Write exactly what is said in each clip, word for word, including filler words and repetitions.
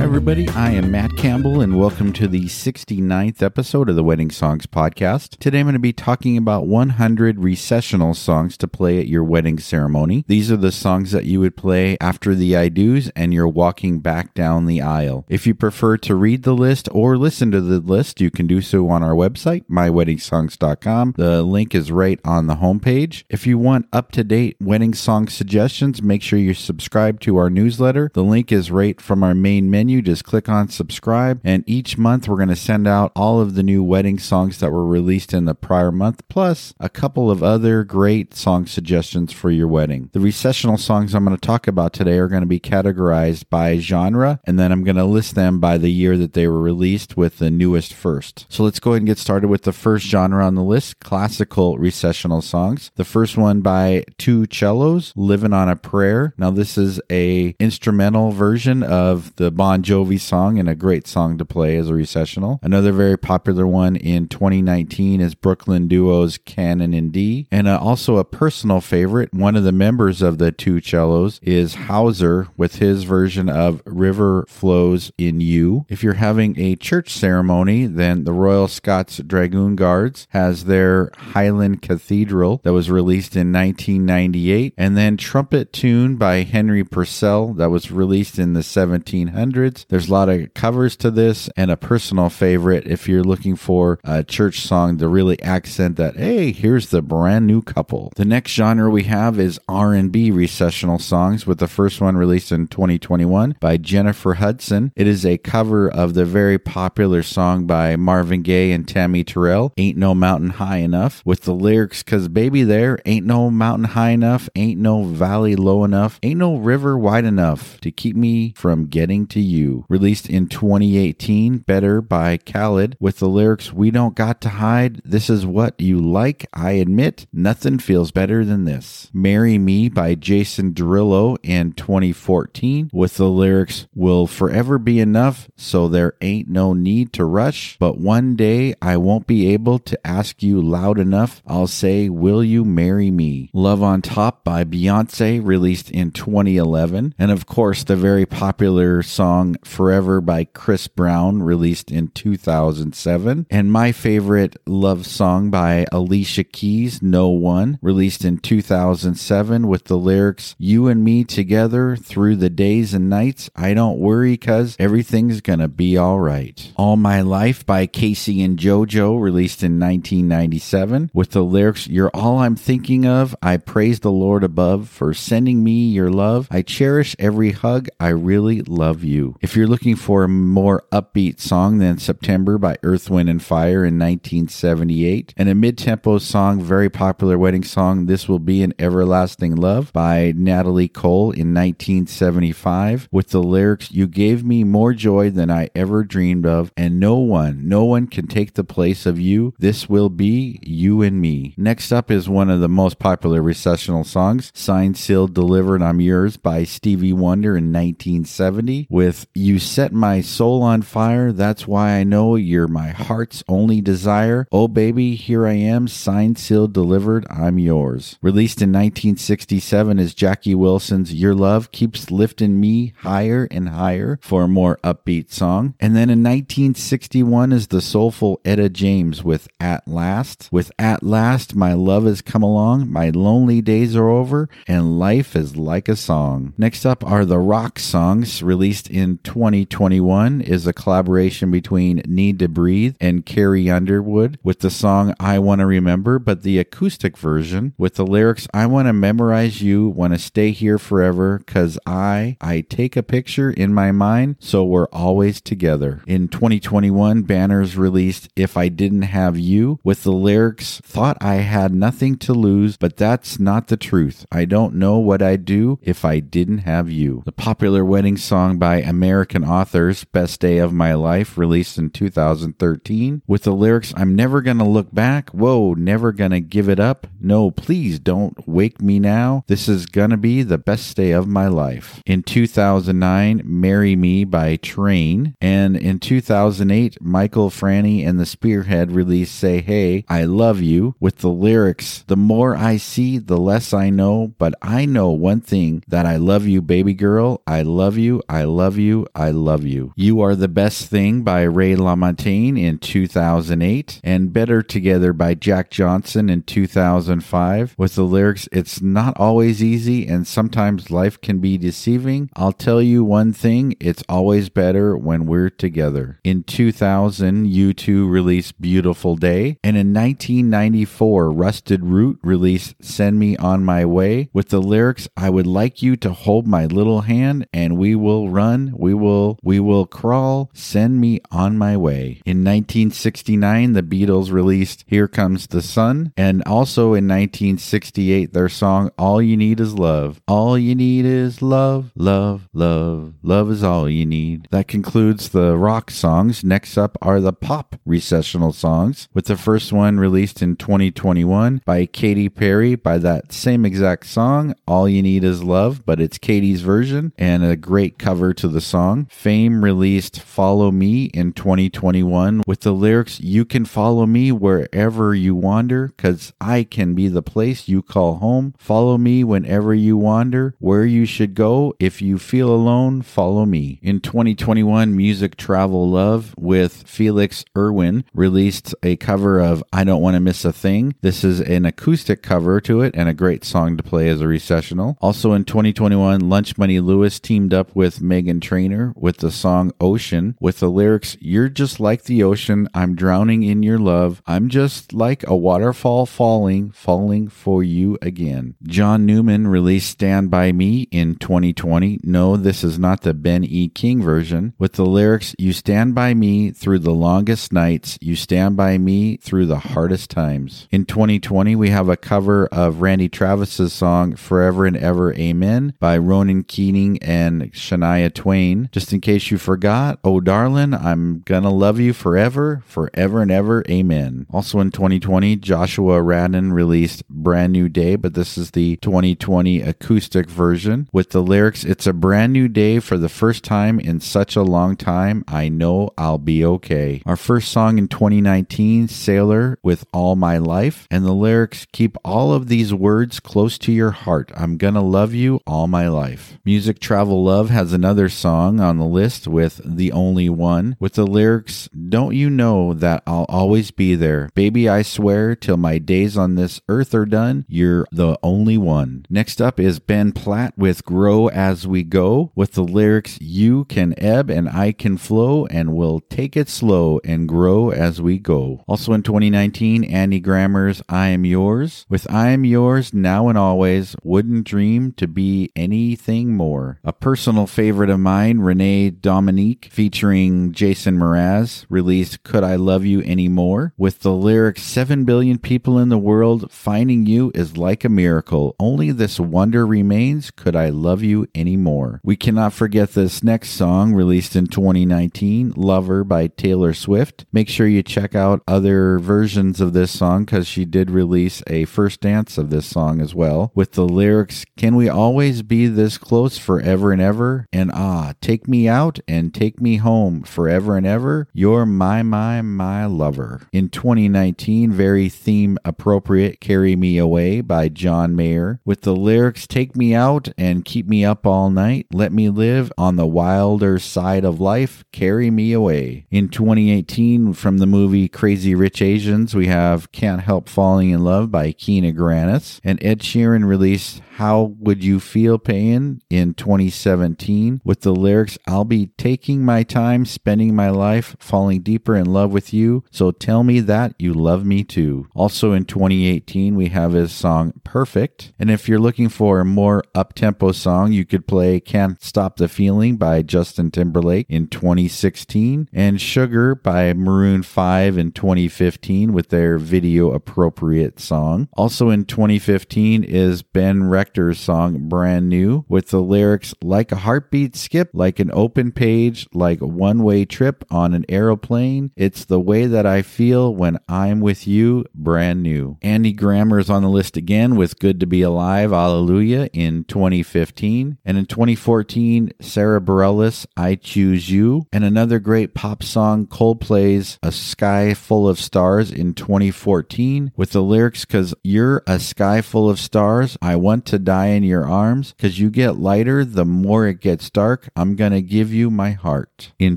Hi everybody, I am Matt Campbell and welcome to the sixty-ninth episode of the Wedding Songs Podcast. Today I'm going to be talking about one hundred recessional songs to play at your wedding ceremony. These are the songs that you would play after the I do's and you're walking back down the aisle. If you prefer to read the list or listen to the list, you can do so on our website, my wedding songs dot com. The link is right on the homepage. If you want up-to-date wedding song suggestions, make sure you subscribe to our newsletter. The link is right from our main menu. You just click on subscribe, and each month we're going to send out all of the new wedding songs that were released in the prior month, plus a couple of other great song suggestions for your wedding. The recessional songs I'm going to talk about today are going to be categorized by genre, and then I'm going to list them by the year that they were released, with the newest first. So let's go ahead and get started with the first genre on the list, classical recessional songs. The first one by Two Cellos, Living on a Prayer. Now this is a instrumental version of the Bond An Jovi song and a great song to play as a recessional. Another very popular one in twenty nineteen is Brooklyn Duo's Canon in D. And uh, also a personal favorite, one of the members of the Two Cellos is Hauser with his version of River Flows in You. If you're having a church ceremony, then the Royal Scots Dragoon Guards has their Highland Cathedral that was released in nineteen ninety-eight, and then Trumpet Tune by Henry Purcell that was released in the seventeen hundreds. There's a lot of covers to this, and a personal favorite if you're looking for a church song to really accent that, hey, here's the brand new couple. The next genre we have is R and B recessional songs, with the first one released in twenty twenty-one by Jennifer Hudson. It is a cover of the very popular song by Marvin Gaye and Tammi Terrell, Ain't No Mountain High Enough, with the lyrics, cause baby there ain't no mountain high enough, ain't no valley low enough, ain't no river wide enough to keep me from getting to you. Released in twenty eighteen, Better by Khalid, with the lyrics, we don't got to hide, this is what you like, I admit, nothing feels better than this. Marry Me by Jason Derulo in twenty fourteen, with the lyrics, will forever be enough, so there ain't no need to rush, but one day I won't be able to ask you loud enough, I'll say, will you marry me? Love on Top by Beyonce, released in twenty eleven, and of course the very popular song Forever by Chris Brown, released in two thousand seven, and my favorite love song by Alicia Keys, No One, released in two thousand seven, with the lyrics, you and me together through the days and nights, I don't worry cause everything's gonna be alright. All My Life by K-Ci and JoJo, released in nineteen ninety-seven, with the lyrics, you're all I'm thinking of, I praise the Lord above for sending me your love, I cherish every hug, I really love you. If you're looking for a more upbeat song, than September by Earth, Wind and Fire in nineteen seventy-eight, and a mid-tempo song, very popular wedding song, This Will Be an Everlasting Love by Natalie Cole in nineteen seventy-five, with the lyrics, you gave me more joy than I ever dreamed of, and no one, no one can take the place of you, this will be you and me. Next up is one of the most popular recessional songs, Signed, Sealed, Delivered, I'm Yours by Stevie Wonder in nineteen seventy, with you set my soul on fire, that's why I know you're my heart's only desire, oh baby, here I am, signed, sealed, delivered, I'm yours. Released in nineteen sixty-seven is Jackie Wilson's Your Love Keeps Lifting Me Higher and Higher, for a more upbeat song. And then in nineteen sixty-one is the soulful Etta James with At Last. With At Last, my love has come along, my lonely days are over, and life is like a song. Next up are the rock songs, released in twenty twenty-one is a collaboration between Need to Breathe and Carrie Underwood, with the song I Want to Remember, but the acoustic version, with the lyrics, I want to memorize you, want to stay here forever, cause I, I take a picture in my mind, so we're always together. In twenty twenty-one, Banners released If I Didn't Have You, with the lyrics, thought I had nothing to lose, but that's not the truth. I don't know what I'd do if I didn't have you. The popular wedding song by By American Authors' Best Day of My Life, released in two thousand thirteen, with the lyrics, I'm never gonna look back, whoa, never gonna give it up, no, please don't wake me now, this is gonna be the best day of my life. In two thousand nine, Marry Me by Train, and in two thousand eight, Michael Franti and the Spearhead released Say Hey, I Love You, with the lyrics, the more I see, the less I know, but I know one thing, that I love you, baby girl, I love you, I love you, I love you. You Are the Best Thing by Ray LaMontagne in two thousand eight, and Better Together by Jack Johnson in two thousand five, with the lyrics, it's not always easy and sometimes life can be deceiving. I'll tell you one thing, it's always better when we're together. In two thousand, U two released Beautiful Day, and in nineteen ninety-four, Rusted Root released Send Me On My Way, with the lyrics, I would like you to hold my little hand and we will run, we will, we will crawl, send me on my way. In nineteen sixty-nine, the Beatles released Here Comes the Sun, and also in nineteen sixty-eight, their song All You Need Is Love. All you need is love, love, love, love is all you need. That concludes the rock songs. Next up are the pop recessional songs, with the first one released in twenty twenty-one by Katy Perry, by that same exact song, All You Need Is Love, but it's Katy's version and a great cover to the song. Fame released Follow Me in twenty twenty-one with the lyrics, you can follow me wherever you wander, because I can be the place you call home. Follow me whenever you wander, where you should go. If you feel alone, follow me. In twenty twenty-one, Music Travel Love with Felix Irwin released a cover of I Don't Want to Miss a Thing. This is an acoustic cover to it and a great song to play as a recessional. Also in twenty twenty-one, Lunch Money Lewis teamed up with Meghan Trainor with the song Ocean, with the lyrics, you're just like the ocean, I'm drowning in your love, I'm just like a waterfall falling, falling for you again. John Newman released Stand By Me in twenty twenty. No, this is not the Ben E. King version, with the lyrics, you stand by me through the longest nights, you stand by me through the hardest times. In twenty twenty, we have a cover of Randy Travis's song Forever and Ever Amen by Ronan Keating and Shania Twain. Just in case you forgot, oh darling, I'm gonna love you forever, forever and ever, amen. Also in twenty twenty, Joshua Radin released Brand New Day, but this is the twenty twenty acoustic version with the lyrics, it's a brand new day for the first time in such a long time, I know I'll be okay. Our first song in twenty nineteen, Sailor with All My Life, and the lyrics, keep all of these words close to your heart, I'm gonna love you all my life. Music Travel Love has another song on the list with The Only One, with the lyrics, don't you know that I'll always be there, baby I swear, till my days on this earth are done, you're the only one. Next up is Ben Platt with Grow As We Go, with the lyrics, you can ebb and I can flow, and we'll take it slow and grow as we go. Also in twenty nineteen, Andy Grammer's I Am Yours, with I Am Yours Now and Always, wouldn't dream to be anything more. A personal favorite of mine, Renee Dominique featuring Jason Mraz, released Could I Love You Anymore, with the lyrics, seven billion people in the world, finding you is like a miracle, only this wonder remains, could I love you anymore. We cannot forget this next song released in twenty nineteen, Lover by Taylor Swift. Make sure you check out other versions of this song because she did release a first dance of this song as well, with the lyrics, can we always be this close forever and ever, and ah, take me out and take me home forever and ever, you're my, my, my lover. In twenty nineteen, very theme appropriate, Carry Me Away by John Mayer, with the lyrics, take me out and keep me up all night, let me live on the wilder side of life, carry me away. In twenty eighteen, from the movie Crazy Rich Asians, we have Can't Help Falling in Love by Keena Grannis, and Ed Sheeran released How Would You Feel Paying in twenty seventeen, with the lyrics, I'll be taking my time, spending my life, falling deeper in love with you, so tell me that you love me too. Also in twenty eighteen, we have his song Perfect, and if you're looking for a more up-tempo song, you could play Can't Stop the Feeling by Justin Timberlake in twenty sixteen, and Sugar by Maroon five in twenty fifteen with their video-appropriate song. Also in twenty fifteen is Ben Rector's song Brand New, with the lyrics, like a heartbeat skip, like an open page, like a one-way trip on an aeroplane. It's the way that I feel when I'm with you, brand new. Andy Grammer is on the list again with Good to Be Alive, Hallelujah, in twenty fifteen. And in twenty fourteen, Sarah Bareilles, I Choose You. And another great pop song, Coldplay's A Sky Full of Stars in twenty fourteen with the lyrics, because you're a sky full of stars, I want to die in your arms, because you get lighter the more it gets dark, I'm gonna give you my heart. In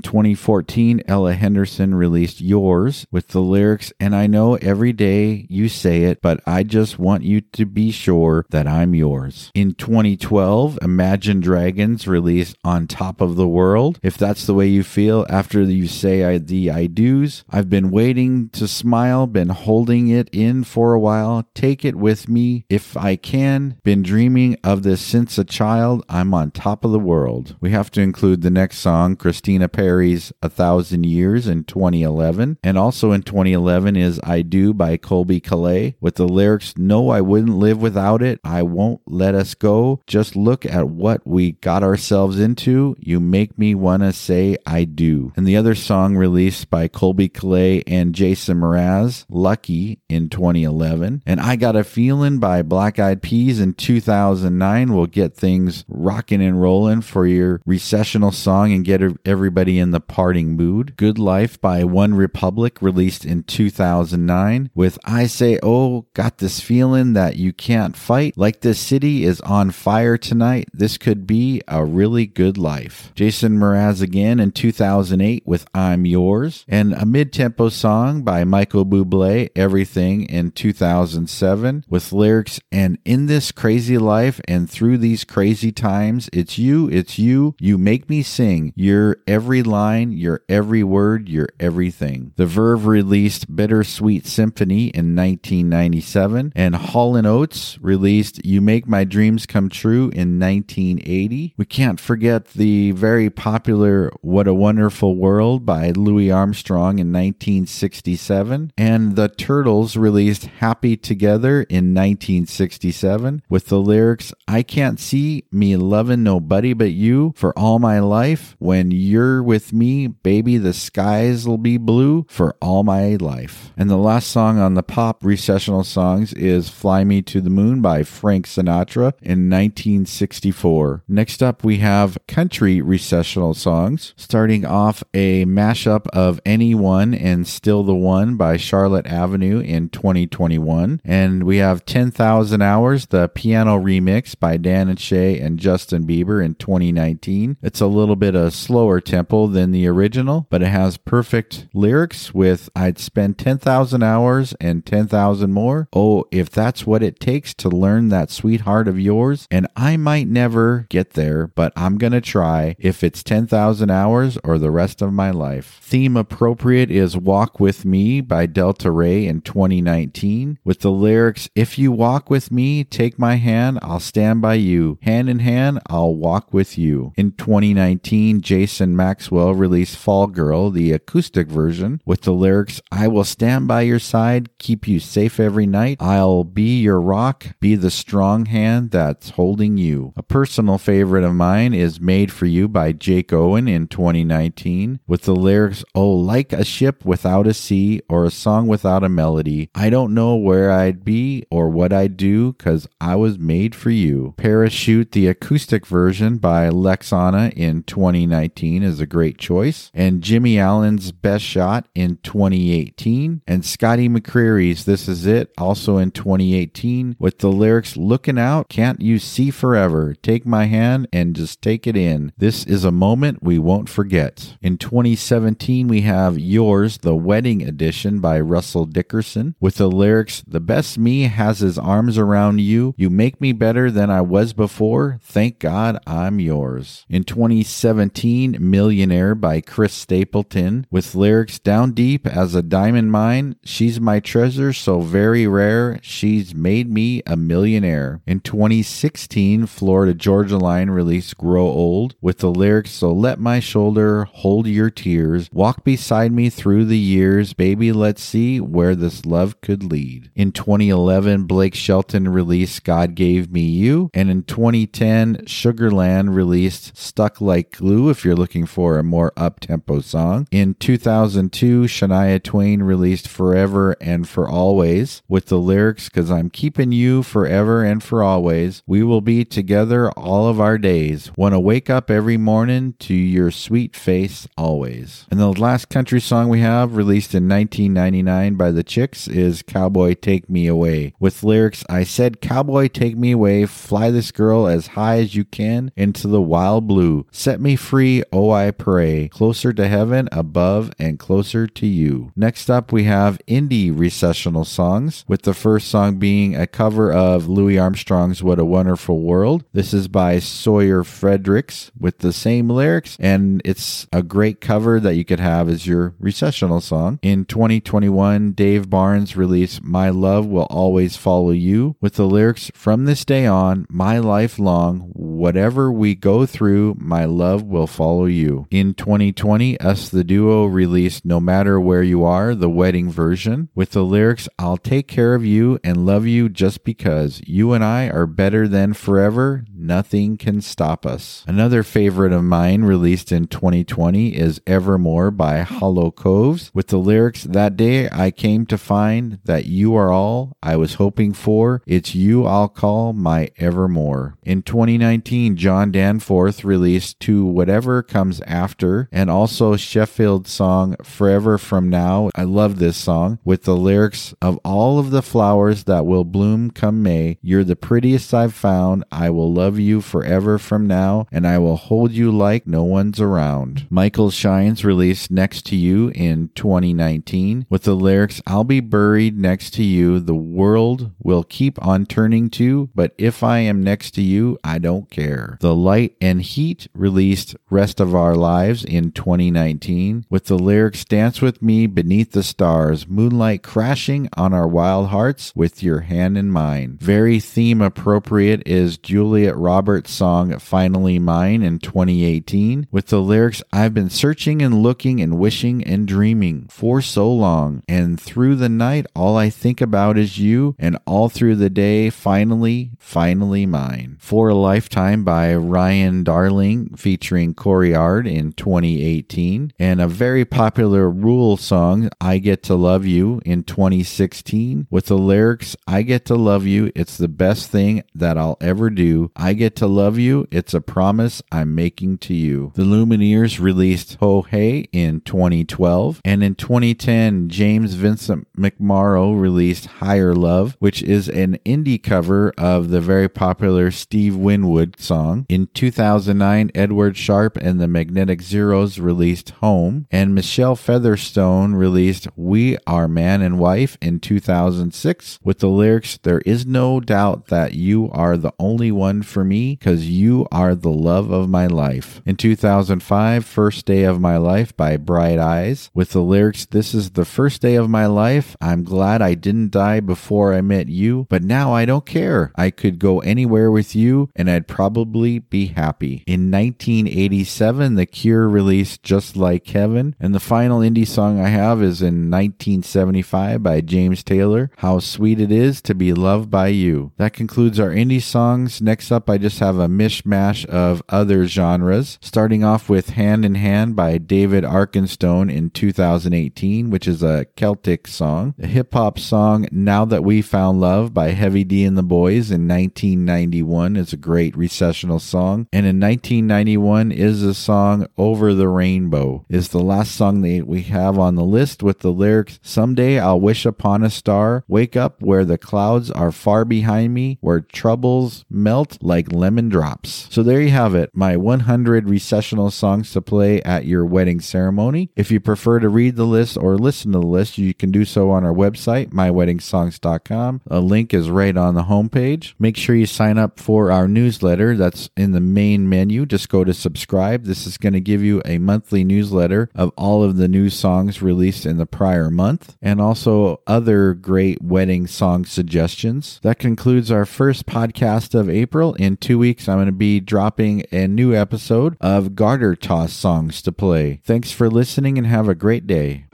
twenty fourteen, Ella Henderson released Yours with the lyrics, and I know every day you say it, but I just want you to be sure that I'm yours. In twenty twelve, Imagine Dragons released On Top of the World, If That's the Way You Feel, after you say I, the I do's, I've been waiting to smile, been holding it in for a while, take it with me if I can, been dreaming of this since a child, I'm on top of the world. We have to include the next song, Christina Perri's A Thousand Years in twenty eleven, and also in twenty eleven is I Do by Colby Calais with the lyrics, no, I wouldn't live without it, I won't let us go, just look at what we got ourselves into, you make me want to say I do. And the other song released by Colby Calais and Jason Mraz, Lucky, in twenty eleven. And I Got a Feeling by Black Eyed Peas in two thousand nine will get things rocking and rolling for your recessional song and get everybody in the parting mood. Good Life by One Republic, released in two thousand nine with I Say Oh, got this feeling that you can't fight, like this city is on fire tonight, this could be a really good life. Jason Mraz again in two thousand eight with I'm Yours, and a mid-tempo song by Michael Bublé, Everything, in two thousand seven with lyrics, and in this crazy life and through these crazy times, it's you, it's you, you make me sing, you're every line, you're every word, you're everything. The Verve released Bittersweet Symphony in nineteen ninety-seven, and Hall and Oates released You Make My Dreams Come True in nineteen eighty. We can't forget the very popular What a Wonderful World by Louis Armstrong in nineteen sixty-seven, and The Turtles released Happy Together in nineteen sixty-seven with the lyrics, I can't see me loving nobody but you for all my life, when you're with me, baby, the skies'll be blue for all my life. And the last song on the pop recessional songs is Fly Me to the Moon by Frank Sinatra in nineteen sixty-four. Next up we have country recessional songs, starting off a mashup of Anyone and Still the One by Charlotte Avenue in twenty twenty-one, and we have ten thousand Hours, the piano remix by Dan and Shay and Justin Bieber in twenty nineteen. It's a little bit a slower tempo than the original, but it has perfect lyrics with I'd spend ten thousand hours and ten thousand more, oh, if that's what it takes to learn that sweetheart of yours, and I might never get there, but I'm gonna try, if it's ten thousand hours or the rest of my life. Theme appropriate is Walk With Me by Delta Ray in twenty nineteen with the lyrics, if you walk with me, take my hand, I'll stand by you, hand in hand, I'll walk with you. In twenty nineteen, Jason Maxwell released Fall Girl, the acoustic version, with the lyrics, I will stand by your side, keep you safe every night, I'll be your rock, be the strong hand that's holding you. A personal favorite of mine is Made For You by Jake Owen in twenty nineteen with the lyrics, oh, like a ship without a sea or a song without a melody, I don't know where I'd be or what I'd do, cause I was made for you. Parachute, the acoustic version by Lexana in twenty nineteen is a great choice, and Jimmy Allen's Best Shot in twenty eighteen, and Scotty McCreery's This Is It also in twenty eighteen with the lyrics, looking out, can't you see forever, take my hand and just take it in, this is a moment we won't forget. In twenty seventeen we have Yours, the Wedding Edition by Russell Dickerson with the lyrics, the best me has his arms around you, you make me better than I was before, thank God I'm yours. In twenty seventeen, Millionaire by Chris Stapleton with lyrics, down deep as a diamond mine, she's my treasure so very rare, she's made me a millionaire. In twenty sixteen, Florida Georgia Line released Grow Old with the lyrics, so let my shoulder hold your tears, walk beside me through the years, baby let's see where this love could lead. In twenty eleven, Blake Shelton released God Gave Me You, and in twenty ten, Sugarland released Stuck Like Glue if you're looking for a more up-tempo song. In two thousand two, Shania Twain released Forever and For Always with the lyrics, "'Cause I'm keeping you forever and for always. We will be together all of our days. Wanna wake up every morning to your sweet face always." And the last country song we have, released in nineteen ninety-nine by The Chicks, is Cowboy Take Me Away, with lyrics, "I said, cowboy, take me away. Fly this girl as high as you can into the wild blue. Set me free, oh I pray, closer to heaven above and closer to you." Next up we have indie recessional songs, with the first song being a cover of Louis Armstrong's What a Wonderful World. This is by Sawyer Fredericks with the same lyrics, and it's a great cover that you could have as your recessional song. In twenty twenty-one, Dave Barnes released My Love Will Always Follow You with the lyrics, "From this day on, my life long, whatever we go through, my love will follow you." In twenty twenty, Us the Duo released No Matter Where You Are, the wedding version, with the lyrics, "I'll take care of you and love you just because. You and I are better than forever. Nothing can stop us." Another favorite of mine released in twenty twenty is Evermore by Hollow Coves with the lyrics, "That day I came to find that you are all I was hoping for. It's you I'll call my evermore." In twenty nineteen, John Danforth released To Whatever Comes After, and also Sheffield's song Forever From Now. I love this song with the lyrics, "Of all of the flowers that will bloom come May, you're the prettiest I've found. I will love you forever from now, and I will hold you like no one's around." Michael Shines released Next to You in twenty nineteen with the lyrics, "I'll be buried next to you. The world will keep on turning too, but if I am next to you, I don't care." The Light and Heat released Rest of Our Lives in twenty nineteen with the lyrics, "Dance with me beneath the stars, moonlight crashing on our wild hearts with your hand in mine." Very theme appropriate is Juliet Roberts' song Finally Mine in twenty eighteen with the lyrics, "I've been searching and looking and wishing and dreaming for so long, and through the night all I think about is you, and all through the day finally, finally mine." For a Lifetime by Ryan Darling featuring Coryard in twenty eighteen, and a very popular Rule song, I Get to Love You in twenty sixteen with the lyrics, "I get to love you, it's the best thing that I'll ever do. I get to love you. It's a promise I'm making to you." The Lumineers released Ho Hey in twenty twelve. And in twenty ten, James Vincent McMorrow released Higher Love, which is an indie cover of the very popular Steve Winwood song. In two thousand nine, Edward Sharpe and the Magnetic Zeros released Home. And Michelle Featherstone released We Are Man and Wife in two thousand six with the lyrics, "There is no doubt that you are the only one for for me, because you are the love of my life." In two thousand five, First Day of My Life by Bright Eyes with the lyrics, "This is the first day of my life. I'm glad I didn't die before I met you, but now I don't care. I could go anywhere with you and I'd probably be happy." In nineteen eighty-seven, The Cure released Just Like Heaven. And the final indie song I have is in nineteen seventy-five by James Taylor, How Sweet It Is to Be Loved by You. That concludes our indie songs. Next up, I just have a mishmash of other genres, starting off with Hand in Hand by David Arkenstone in two thousand eighteen, which is a Celtic song. The hip-hop song Now That We Found Love by Heavy D and the Boys in nineteen ninety-one is a great recessional song. And in nineteen ninety-one is the song Over the Rainbow. It's the last song that we have on the list with the lyrics, "Someday I'll wish upon a star, wake up where the clouds are far behind me, where troubles melt like lemon drops." So there you have it, my one hundred recessional songs to play at your wedding ceremony. If you prefer to read the list or listen to the list, you can do so on our website, my wedding songs dot com. A link is right on the homepage. Make sure you sign up for our newsletter. That's in the main menu. Just go to subscribe. This is going to give you a monthly newsletter of all of the new songs released in the prior month, and also other great wedding song suggestions. That concludes our first podcast of April. In two weeks, I'm going to be dropping a new episode of Garter Toss Songs to Play. Thanks for listening and have a great day.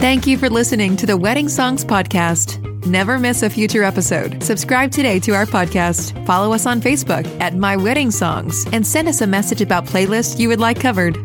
Thank you for listening to the Wedding Songs Podcast. Never miss a future episode. Subscribe today to our podcast. Follow us on Facebook at My Wedding Songs and send us a message about playlists you would like covered.